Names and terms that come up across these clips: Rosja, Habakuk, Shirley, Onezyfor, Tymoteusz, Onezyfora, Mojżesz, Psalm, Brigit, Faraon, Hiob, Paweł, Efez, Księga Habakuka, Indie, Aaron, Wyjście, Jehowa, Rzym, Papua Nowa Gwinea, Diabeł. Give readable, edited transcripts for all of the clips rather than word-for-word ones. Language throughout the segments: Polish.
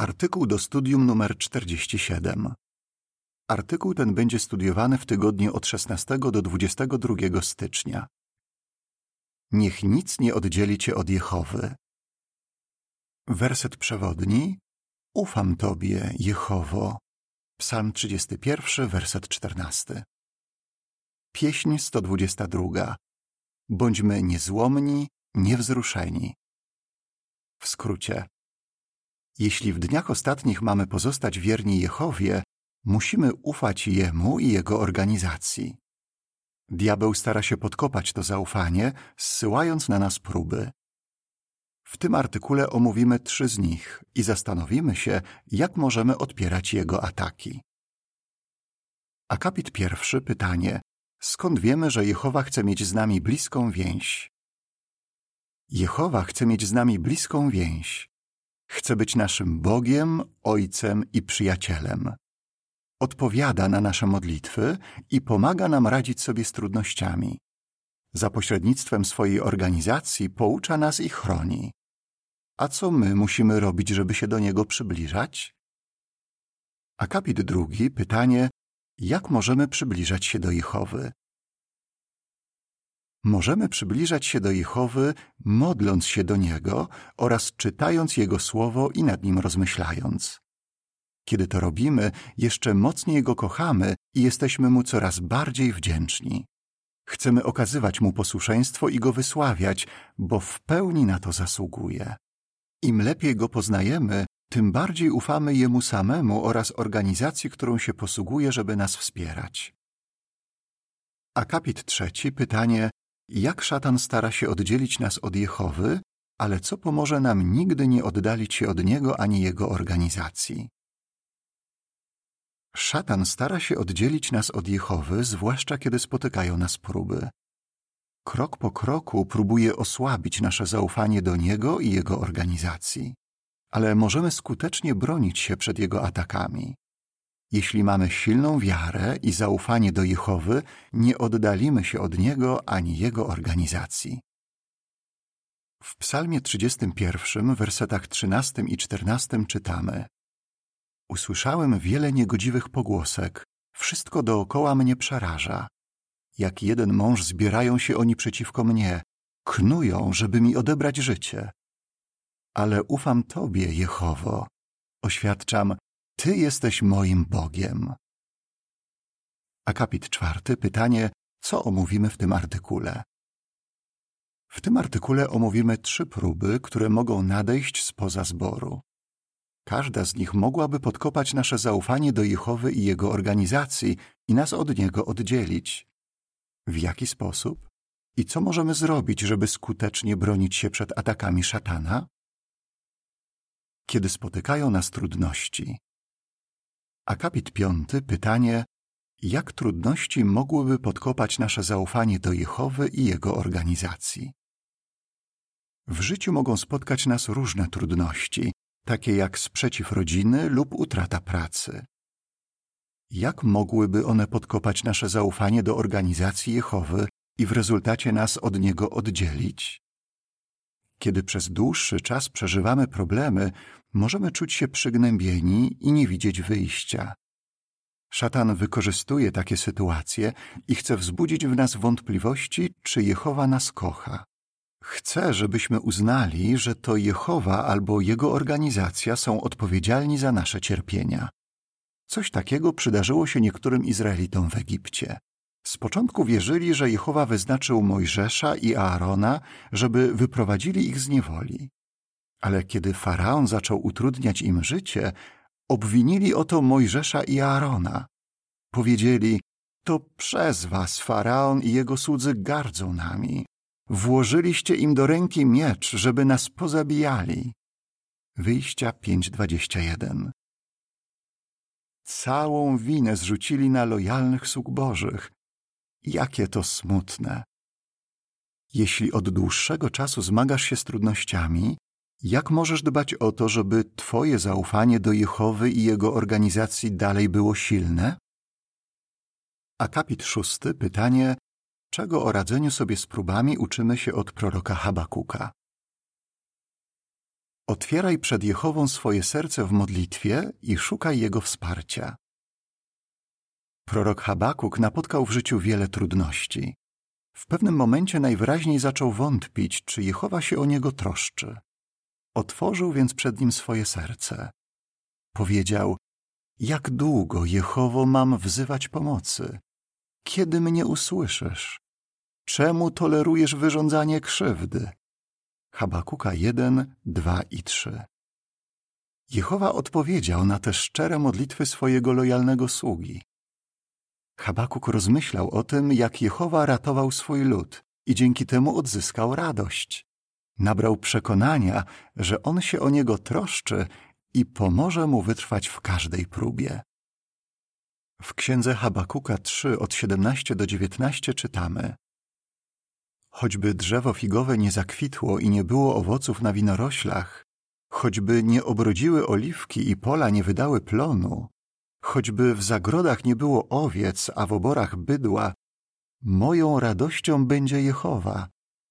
Artykuł do studium nr 47. Artykuł ten będzie studiowany w tygodniu od 16 do 22 stycznia. Niech nic nie oddzieli cię od Jehowy. Werset przewodni. Ufam Tobie, Jehowo. Psalm 31, werset 14. Pieśń 122. Bądźmy niezłomni, niewzruszeni. W skrócie. Jeśli w dniach ostatnich mamy pozostać wierni Jehowie, musimy ufać Jemu i Jego organizacji. Diabeł stara się podkopać to zaufanie, zsyłając na nas próby. W tym artykule omówimy 3 z nich i zastanowimy się, jak możemy odpierać jego ataki. Akapit pierwszy, pytanie. Skąd wiemy, że Jehowa chce mieć z nami bliską więź? Jehowa chce mieć z nami bliską więź. Chce być naszym Bogiem, Ojcem i Przyjacielem. Odpowiada na nasze modlitwy i pomaga nam radzić sobie z trudnościami. Za pośrednictwem swojej organizacji poucza nas i chroni. A co my musimy robić, żeby się do Niego przybliżać? Akapit drugi, pytanie. Jak możemy przybliżać się do Jehowy? Możemy przybliżać się do Jehowy, modląc się do Niego oraz czytając Jego Słowo i nad Nim rozmyślając. Kiedy to robimy, jeszcze mocniej Go kochamy i jesteśmy Mu coraz bardziej wdzięczni. Chcemy okazywać Mu posłuszeństwo i Go wysławiać, bo w pełni na to zasługuje. Im lepiej Go poznajemy, tym bardziej ufamy Jemu samemu oraz organizacji, którą się posługuje, żeby nas wspierać. Akapit trzeci, pytanie. Jak szatan stara się oddzielić nas od Jehowy, ale co pomoże nam nigdy nie oddalić się od Niego ani Jego organizacji? Szatan stara się oddzielić nas od Jehowy, zwłaszcza kiedy spotykają nas próby. Krok po kroku próbuje osłabić nasze zaufanie do Niego i Jego organizacji. Ale możemy skutecznie bronić się przed Jego atakami. Jeśli mamy silną wiarę i zaufanie do Jehowy, nie oddalimy się od Niego ani Jego organizacji. W Psalmie 31, wersetach 13 i 14 czytamy: Usłyszałem wiele niegodziwych pogłosek, wszystko dookoła mnie przeraża. Jak jeden mąż zbierają się oni przeciwko mnie, knują, żeby mi odebrać życie. Ale ufam Tobie, Jehowo. Oświadczam, Ty jesteś moim Bogiem. Akapit czwarty, pytanie, co omówimy w tym artykule? W tym artykule omówimy 3 próby, które mogą nadejść spoza zboru. Każda z nich mogłaby podkopać nasze zaufanie do Jehowy i Jego organizacji i nas od Niego oddzielić. W jaki sposób? I co możemy zrobić, żeby skutecznie bronić się przed atakami szatana? Kiedy spotykają nas trudności. Akapit 5, pytanie. Jak trudności mogłyby podkopać nasze zaufanie do Jehowy i Jego organizacji? W życiu mogą spotkać nas różne trudności, takie jak sprzeciw rodziny lub utrata pracy. Jak mogłyby one podkopać nasze zaufanie do organizacji Jehowy i w rezultacie nas od Niego oddzielić? Kiedy przez dłuższy czas przeżywamy problemy, możemy czuć się przygnębieni i nie widzieć wyjścia. Szatan wykorzystuje takie sytuacje i chce wzbudzić w nas wątpliwości, czy Jehowa nas kocha. Chce, żebyśmy uznali, że to Jehowa albo jego organizacja są odpowiedzialni za nasze cierpienia. Coś takiego przydarzyło się niektórym Izraelitom w Egipcie. Z początku wierzyli, że Jehowa wyznaczył Mojżesza i Aarona, żeby wyprowadzili ich z niewoli. Ale kiedy Faraon zaczął utrudniać im życie, obwinili o to Mojżesza i Aarona. Powiedzieli, to przez was Faraon i jego słudzy gardzą nami. Włożyliście im do ręki miecz, żeby nas pozabijali. Wyjścia 5:21. Całą winę zrzucili na lojalnych sług Bożych. Jakie to smutne! Jeśli od dłuższego czasu zmagasz się z trudnościami, jak możesz dbać o to, żeby Twoje zaufanie do Jehowy i Jego organizacji dalej było silne? Akapit 6, pytanie. Czego o radzeniu sobie z próbami uczymy się od proroka Habakuka? Otwieraj przed Jehową swoje serce w modlitwie i szukaj Jego wsparcia. Prorok Habakuk napotkał w życiu wiele trudności. W pewnym momencie najwyraźniej zaczął wątpić, czy Jehowa się o niego troszczy. Otworzył więc przed nim swoje serce. Powiedział: jak długo, Jehowo, mam wzywać pomocy? Kiedy mnie usłyszysz? Czemu tolerujesz wyrządzanie krzywdy? Habakuka 1, 2 i 3. Jehowa odpowiedział na te szczere modlitwy swojego lojalnego sługi. Habakuk rozmyślał o tym, jak Jehowa ratował swój lud i dzięki temu odzyskał radość. Nabrał przekonania, że on się o niego troszczy i pomoże mu wytrwać w każdej próbie. W Księdze Habakuka 3 od 17 do 19 czytamy: choćby drzewo figowe nie zakwitło i nie było owoców na winoroślach, choćby nie obrodziły oliwki i pola nie wydały plonu, choćby w zagrodach nie było owiec, a w oborach bydła, moją radością będzie Jehowa,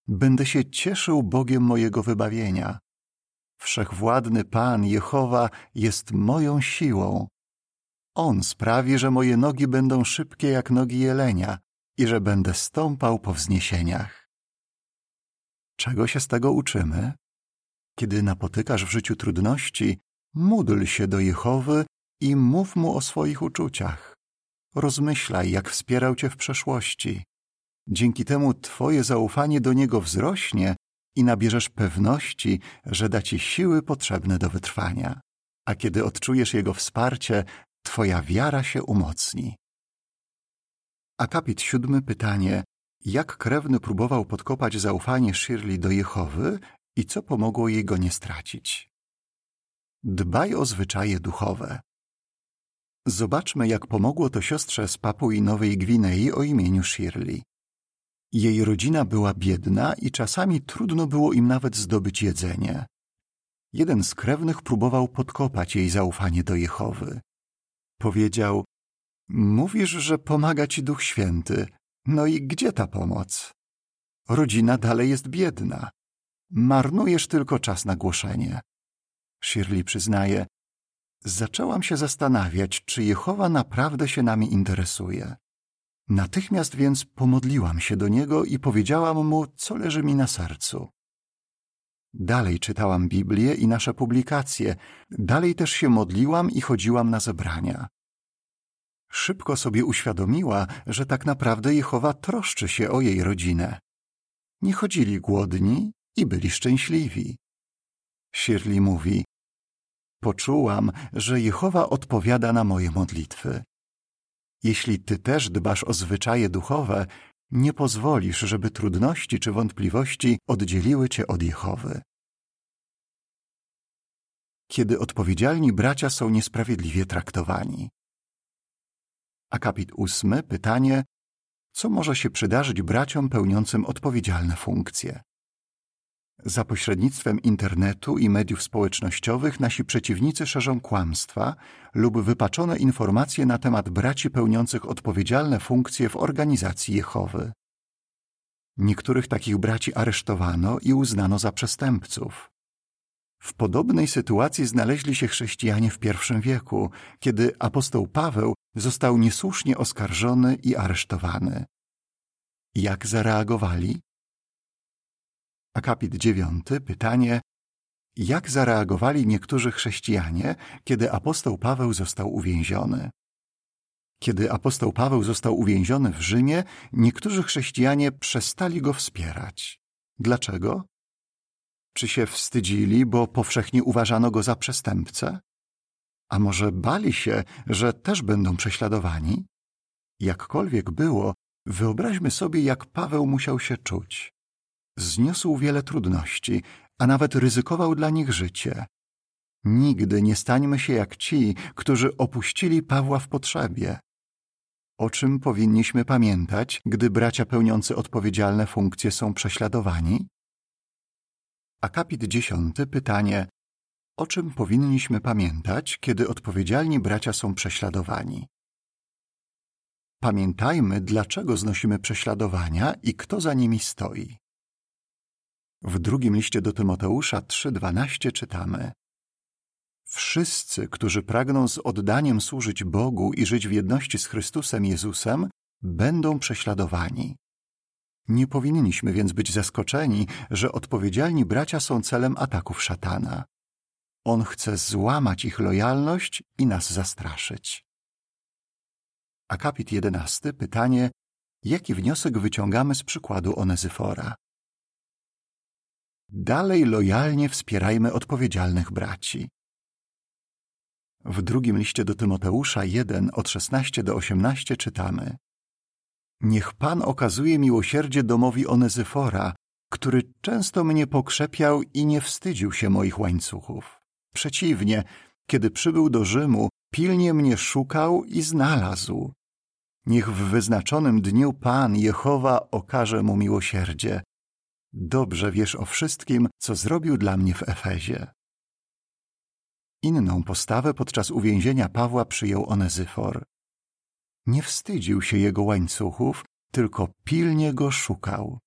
będę się cieszył Bogiem mojego wybawienia. Wszechwładny Pan, Jehowa, jest moją siłą. On sprawi, że moje nogi będą szybkie jak nogi jelenia i że będę stąpał po wzniesieniach. Czego się z tego uczymy? Kiedy napotykasz w życiu trudności, módl się do Jehowy i mów Mu o swoich uczuciach. Rozmyślaj, jak wspierał Cię w przeszłości. Dzięki temu Twoje zaufanie do Niego wzrośnie i nabierzesz pewności, że da Ci siły potrzebne do wytrwania. A kiedy odczujesz Jego wsparcie, Twoja wiara się umocni. Akapit 7, pytanie: jak krewny próbował podkopać zaufanie Shirley do Jehowy i co pomogło jej go nie stracić? Dbaj o zwyczaje duchowe. Zobaczmy, jak pomogło to siostrze z Papui Nowej Gwinei o imieniu Shirley. Jej rodzina była biedna i czasami trudno było im nawet zdobyć jedzenie. Jeden z krewnych próbował podkopać jej zaufanie do Jehowy. Powiedział: mówisz, że pomaga ci Duch Święty. No i gdzie ta pomoc? Rodzina dalej jest biedna. Marnujesz tylko czas na głoszenie. Shirley przyznaje: zaczęłam się zastanawiać, czy Jehowa naprawdę się nami interesuje. Natychmiast więc pomodliłam się do Niego i powiedziałam Mu, co leży mi na sercu. Dalej czytałam Biblię i nasze publikacje. Dalej też się modliłam i chodziłam na zebrania. Szybko sobie uświadomiła, że tak naprawdę Jehowa troszczy się o jej rodzinę. Nie chodzili głodni i byli szczęśliwi. Shirley mówi: poczułam, że Jehowa odpowiada na moje modlitwy. Jeśli ty też dbasz o zwyczaje duchowe, nie pozwolisz, żeby trudności czy wątpliwości oddzieliły cię od Jehowy. Kiedy odpowiedzialni bracia są niesprawiedliwie traktowani. Akapit 8, pytanie: co może się przydarzyć braciom pełniącym odpowiedzialne funkcje? Za pośrednictwem internetu i mediów społecznościowych nasi przeciwnicy szerzą kłamstwa lub wypaczone informacje na temat braci pełniących odpowiedzialne funkcje w organizacji Jehowy. Niektórych takich braci aresztowano i uznano za przestępców. W podobnej sytuacji znaleźli się chrześcijanie w I wieku, kiedy apostoł Paweł został niesłusznie oskarżony i aresztowany. Jak zareagowali? Akapit 9, pytanie: jak zareagowali niektórzy chrześcijanie, kiedy apostoł Paweł został uwięziony? Kiedy apostoł Paweł został uwięziony w Rzymie, niektórzy chrześcijanie przestali go wspierać. Dlaczego? Czy się wstydzili, bo powszechnie uważano go za przestępcę? A może bali się, że też będą prześladowani? Jakkolwiek było, wyobraźmy sobie, jak Paweł musiał się czuć. Zniósł wiele trudności, a nawet ryzykował dla nich życie. Nigdy nie stańmy się jak ci, którzy opuścili Pawła w potrzebie. O czym powinniśmy pamiętać, gdy bracia pełniący odpowiedzialne funkcje są prześladowani? Akapit 10, pytanie: o czym powinniśmy pamiętać, kiedy odpowiedzialni bracia są prześladowani? Pamiętajmy, dlaczego znosimy prześladowania i kto za nimi stoi. W drugim liście do Tymoteusza 3:12 czytamy: Wszyscy, którzy pragną z oddaniem służyć Bogu i żyć w jedności z Chrystusem Jezusem, będą prześladowani. Nie powinniśmy więc być zaskoczeni, że odpowiedzialni bracia są celem ataków szatana. On chce złamać ich lojalność i nas zastraszyć. Akapit 11. Pytanie: jaki wniosek wyciągamy z przykładu Onezyfora? Dalej lojalnie wspierajmy odpowiedzialnych braci. W drugim liście do Tymoteusza 1:16-18 czytamy: Niech Pan okazuje miłosierdzie domowi Onezyfora, który często mnie pokrzepiał i nie wstydził się moich łańcuchów. Przeciwnie, kiedy przybył do Rzymu, pilnie mnie szukał i znalazł. Niech w wyznaczonym dniu Pan, Jehowa, okaże mu miłosierdzie. Dobrze wiesz o wszystkim, co zrobił dla mnie w Efezie. Inną postawę podczas uwięzienia Pawła przyjął Onezyfor. Nie wstydził się jego łańcuchów, tylko pilnie go szukał.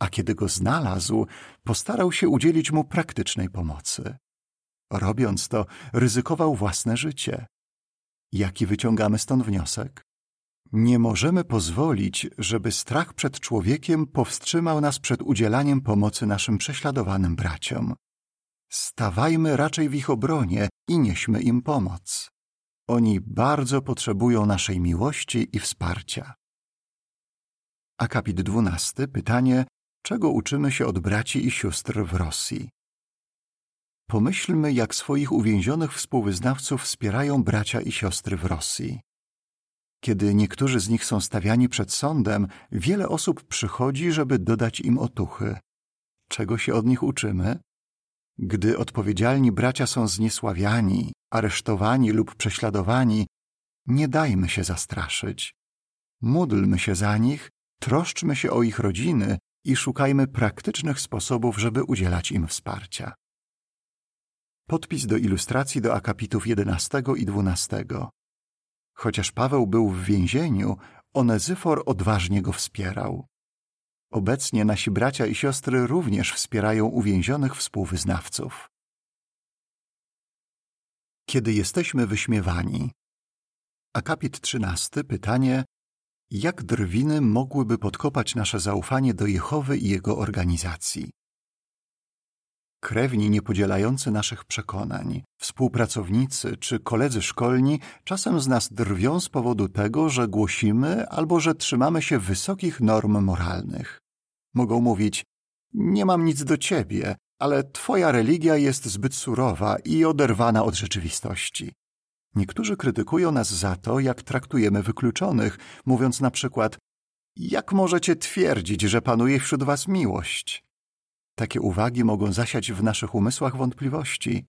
A kiedy go znalazł, postarał się udzielić mu praktycznej pomocy. Robiąc to, ryzykował własne życie. Jaki wyciągamy stąd wniosek? Nie możemy pozwolić, żeby strach przed człowiekiem powstrzymał nas przed udzielaniem pomocy naszym prześladowanym braciom. Stawajmy raczej w ich obronie i nieśmy im pomoc. Oni bardzo potrzebują naszej miłości i wsparcia. Akapit 12. Pytanie: czego uczymy się od braci i sióstr w Rosji? Pomyślmy, jak swoich uwięzionych współwyznawców wspierają bracia i siostry w Rosji. Kiedy niektórzy z nich są stawiani przed sądem, wiele osób przychodzi, żeby dodać im otuchy. Czego się od nich uczymy? Gdy odpowiedzialni bracia są zniesławiani, aresztowani lub prześladowani, nie dajmy się zastraszyć. Módlmy się za nich, troszczmy się o ich rodziny i szukajmy praktycznych sposobów, żeby udzielać im wsparcia. Podpis do ilustracji do akapitów 11 i 12. Chociaż Paweł był w więzieniu, Onezyfor odważnie go wspierał. Obecnie nasi bracia i siostry również wspierają uwięzionych współwyznawców. Kiedy jesteśmy wyśmiewani? Akapit 13. Pytanie: jak drwiny mogłyby podkopać nasze zaufanie do Jehowy i jego organizacji? Krewni niepodzielający naszych przekonań, współpracownicy czy koledzy szkolni czasem z nas drwią z powodu tego, że głosimy albo że trzymamy się wysokich norm moralnych. Mogą mówić: nie mam nic do ciebie, ale twoja religia jest zbyt surowa i oderwana od rzeczywistości. Niektórzy krytykują nas za to, jak traktujemy wykluczonych, mówiąc na przykład: jak możecie twierdzić, że panuje wśród was miłość? Takie uwagi mogą zasiać w naszych umysłach wątpliwości.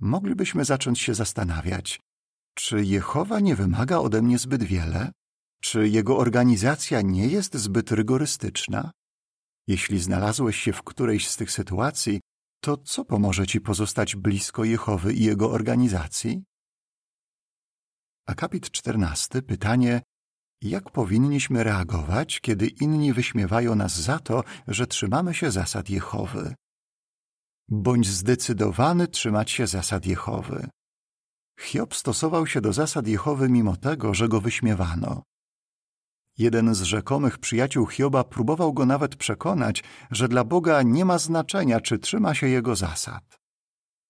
Moglibyśmy zacząć się zastanawiać, czy Jehowa nie wymaga ode mnie zbyt wiele? Czy jego organizacja nie jest zbyt rygorystyczna? Jeśli znalazłeś się w którejś z tych sytuacji, to co pomoże ci pozostać blisko Jehowy i jego organizacji? Akapit 14. Pytanie: jak powinniśmy reagować, kiedy inni wyśmiewają nas za to, że trzymamy się zasad Jehowy? Bądź zdecydowany trzymać się zasad Jehowy. Hiob stosował się do zasad Jehowy mimo tego, że go wyśmiewano. Jeden z rzekomych przyjaciół Hioba próbował go nawet przekonać, że dla Boga nie ma znaczenia, czy trzyma się jego zasad.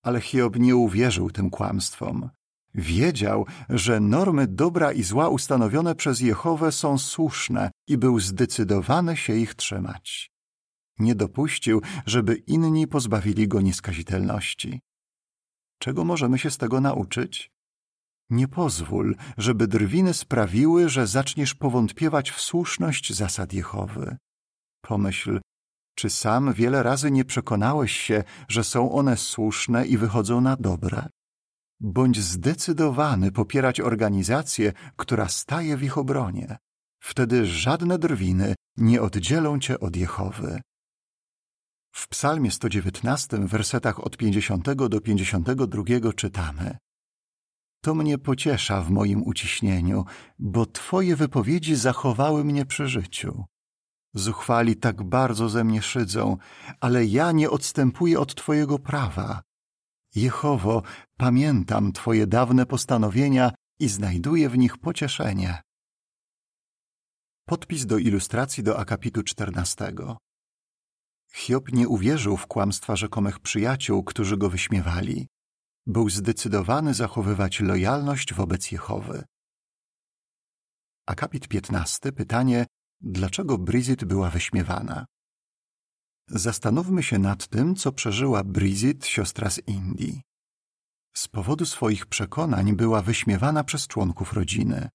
Ale Hiob nie uwierzył tym kłamstwom. Wiedział, że normy dobra i zła ustanowione przez Jehowę są słuszne i był zdecydowany się ich trzymać. Nie dopuścił, żeby inni pozbawili go nieskazitelności. Czego możemy się z tego nauczyć? Nie pozwól, żeby drwiny sprawiły, że zaczniesz powątpiewać w słuszność zasad Jehowy. Pomyśl, czy sam wiele razy nie przekonałeś się, że są one słuszne i wychodzą na dobre? Bądź zdecydowany popierać organizację, która staje w ich obronie. Wtedy żadne drwiny nie oddzielą cię od Jehowy. W Psalmie 119, wersetach od 50 do 52 czytamy: To mnie pociesza w moim uciśnieniu, bo Twoje wypowiedzi zachowały mnie przy życiu. Zuchwali tak bardzo ze mnie szydzą, ale ja nie odstępuję od Twojego prawa. Jehowo, pamiętam Twoje dawne postanowienia i znajduję w nich pocieszenie. Podpis do ilustracji do akapitu 14. Hiob nie uwierzył w kłamstwa rzekomych przyjaciół, którzy go wyśmiewali. Był zdecydowany zachowywać lojalność wobec Jehowy. Akapit 15. Pytanie: dlaczego Brigit była wyśmiewana? Zastanówmy się nad tym, co przeżyła Brigit, siostra z Indii. Z powodu swoich przekonań była wyśmiewana przez członków rodziny.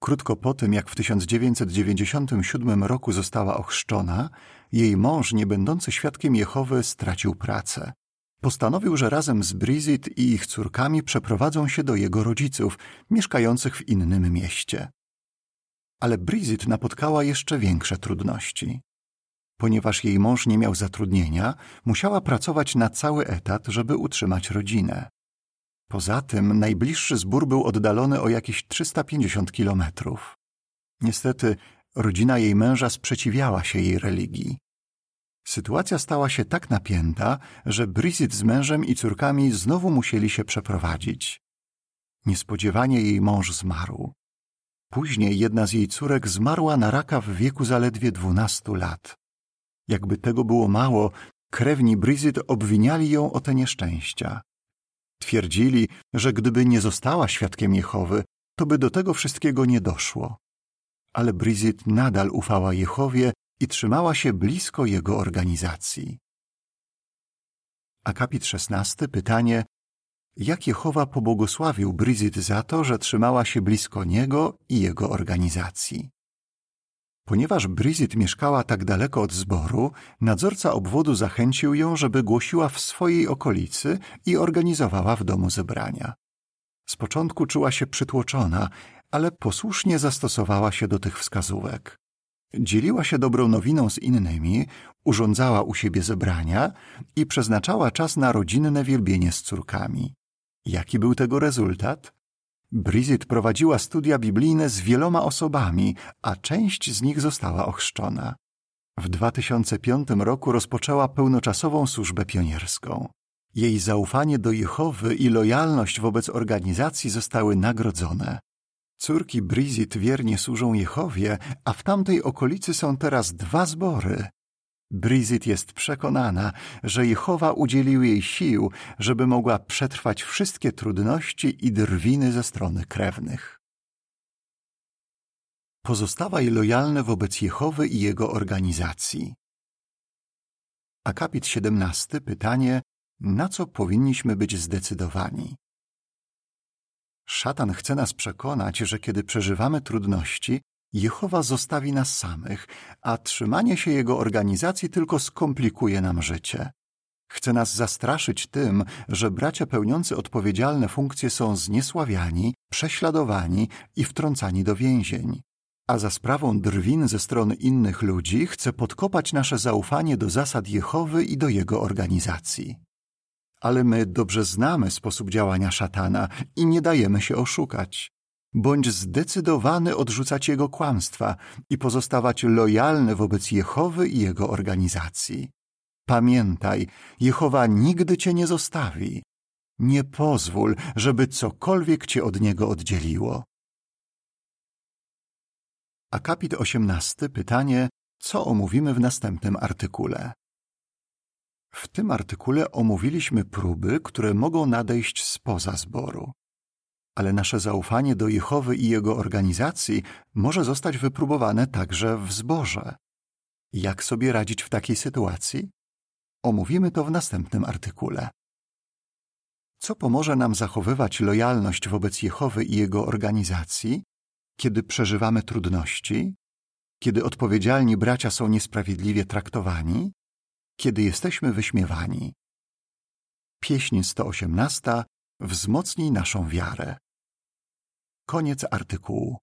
Krótko po tym, jak w 1997 roku została ochrzczona, jej mąż, nie będący świadkiem Jehowy, stracił pracę. Postanowił, że razem z Brigit i ich córkami przeprowadzą się do jego rodziców, mieszkających w innym mieście. Ale Brigit napotkała jeszcze większe trudności. Ponieważ jej mąż nie miał zatrudnienia, musiała pracować na cały etat, żeby utrzymać rodzinę. Poza tym najbliższy zbór był oddalony o jakieś 350 kilometrów. Niestety, rodzina jej męża sprzeciwiała się jej religii. Sytuacja stała się tak napięta, że Brigit z mężem i córkami znowu musieli się przeprowadzić. Niespodziewanie jej mąż zmarł. Później jedna z jej córek zmarła na raka w wieku zaledwie 12 lat. Jakby tego było mało, krewni Brigit obwiniali ją o te nieszczęścia. Twierdzili, że gdyby nie została świadkiem Jehowy, to by do tego wszystkiego nie doszło. Ale Brigit nadal ufała Jehowie i trzymała się blisko jego organizacji. Akapit 16. Pytanie: jak Jehowa pobłogosławił Brigit za to, że trzymała się blisko niego i jego organizacji? Ponieważ Brigit mieszkała tak daleko od zboru, nadzorca obwodu zachęcił ją, żeby głosiła w swojej okolicy i organizowała w domu zebrania. Z początku czuła się przytłoczona, ale posłusznie zastosowała się do tych wskazówek. Dzieliła się dobrą nowiną z innymi, urządzała u siebie zebrania i przeznaczała czas na rodzinne wielbienie z córkami. Jaki był tego rezultat? Brigit prowadziła studia biblijne z wieloma osobami, a część z nich została ochrzczona. W 2005 roku rozpoczęła pełnoczasową służbę pionierską. Jej zaufanie do Jehowy i lojalność wobec organizacji zostały nagrodzone. Córki Brigit wiernie służą Jehowie, a w tamtej okolicy są teraz 2 zbory. Brigit jest przekonana, że Jehowa udzielił jej sił, żeby mogła przetrwać wszystkie trudności i drwiny ze strony krewnych. Pozostawaj lojalny wobec Jehowy i jego organizacji. Akapit 17. Pytanie: na co powinniśmy być zdecydowani? Szatan chce nas przekonać, że kiedy przeżywamy trudności, Jehowa zostawi nas samych, a trzymanie się jego organizacji tylko skomplikuje nam życie. Chce nas zastraszyć tym, że bracia pełniący odpowiedzialne funkcje są zniesławiani, prześladowani i wtrącani do więzień. A za sprawą drwin ze strony innych ludzi chce podkopać nasze zaufanie do zasad Jehowy i do jego organizacji. Ale my dobrze znamy sposób działania szatana i nie dajemy się oszukać. Bądź zdecydowany odrzucać jego kłamstwa i pozostawać lojalny wobec Jehowy i jego organizacji. Pamiętaj, Jehowa nigdy cię nie zostawi. Nie pozwól, żeby cokolwiek cię od niego oddzieliło. Akapit 18. Pytanie: co omówimy w następnym artykule? W tym artykule omówiliśmy próby, które mogą nadejść spoza zboru. Ale nasze zaufanie do Jehowy i jego organizacji może zostać wypróbowane także w zborze. Jak sobie radzić w takiej sytuacji? Omówimy to w następnym artykule. Co pomoże nam zachowywać lojalność wobec Jehowy i jego organizacji, kiedy przeżywamy trudności, kiedy odpowiedzialni bracia są niesprawiedliwie traktowani, kiedy jesteśmy wyśmiewani? Pieśń 118. Wzmocnij naszą wiarę. Koniec artykułu.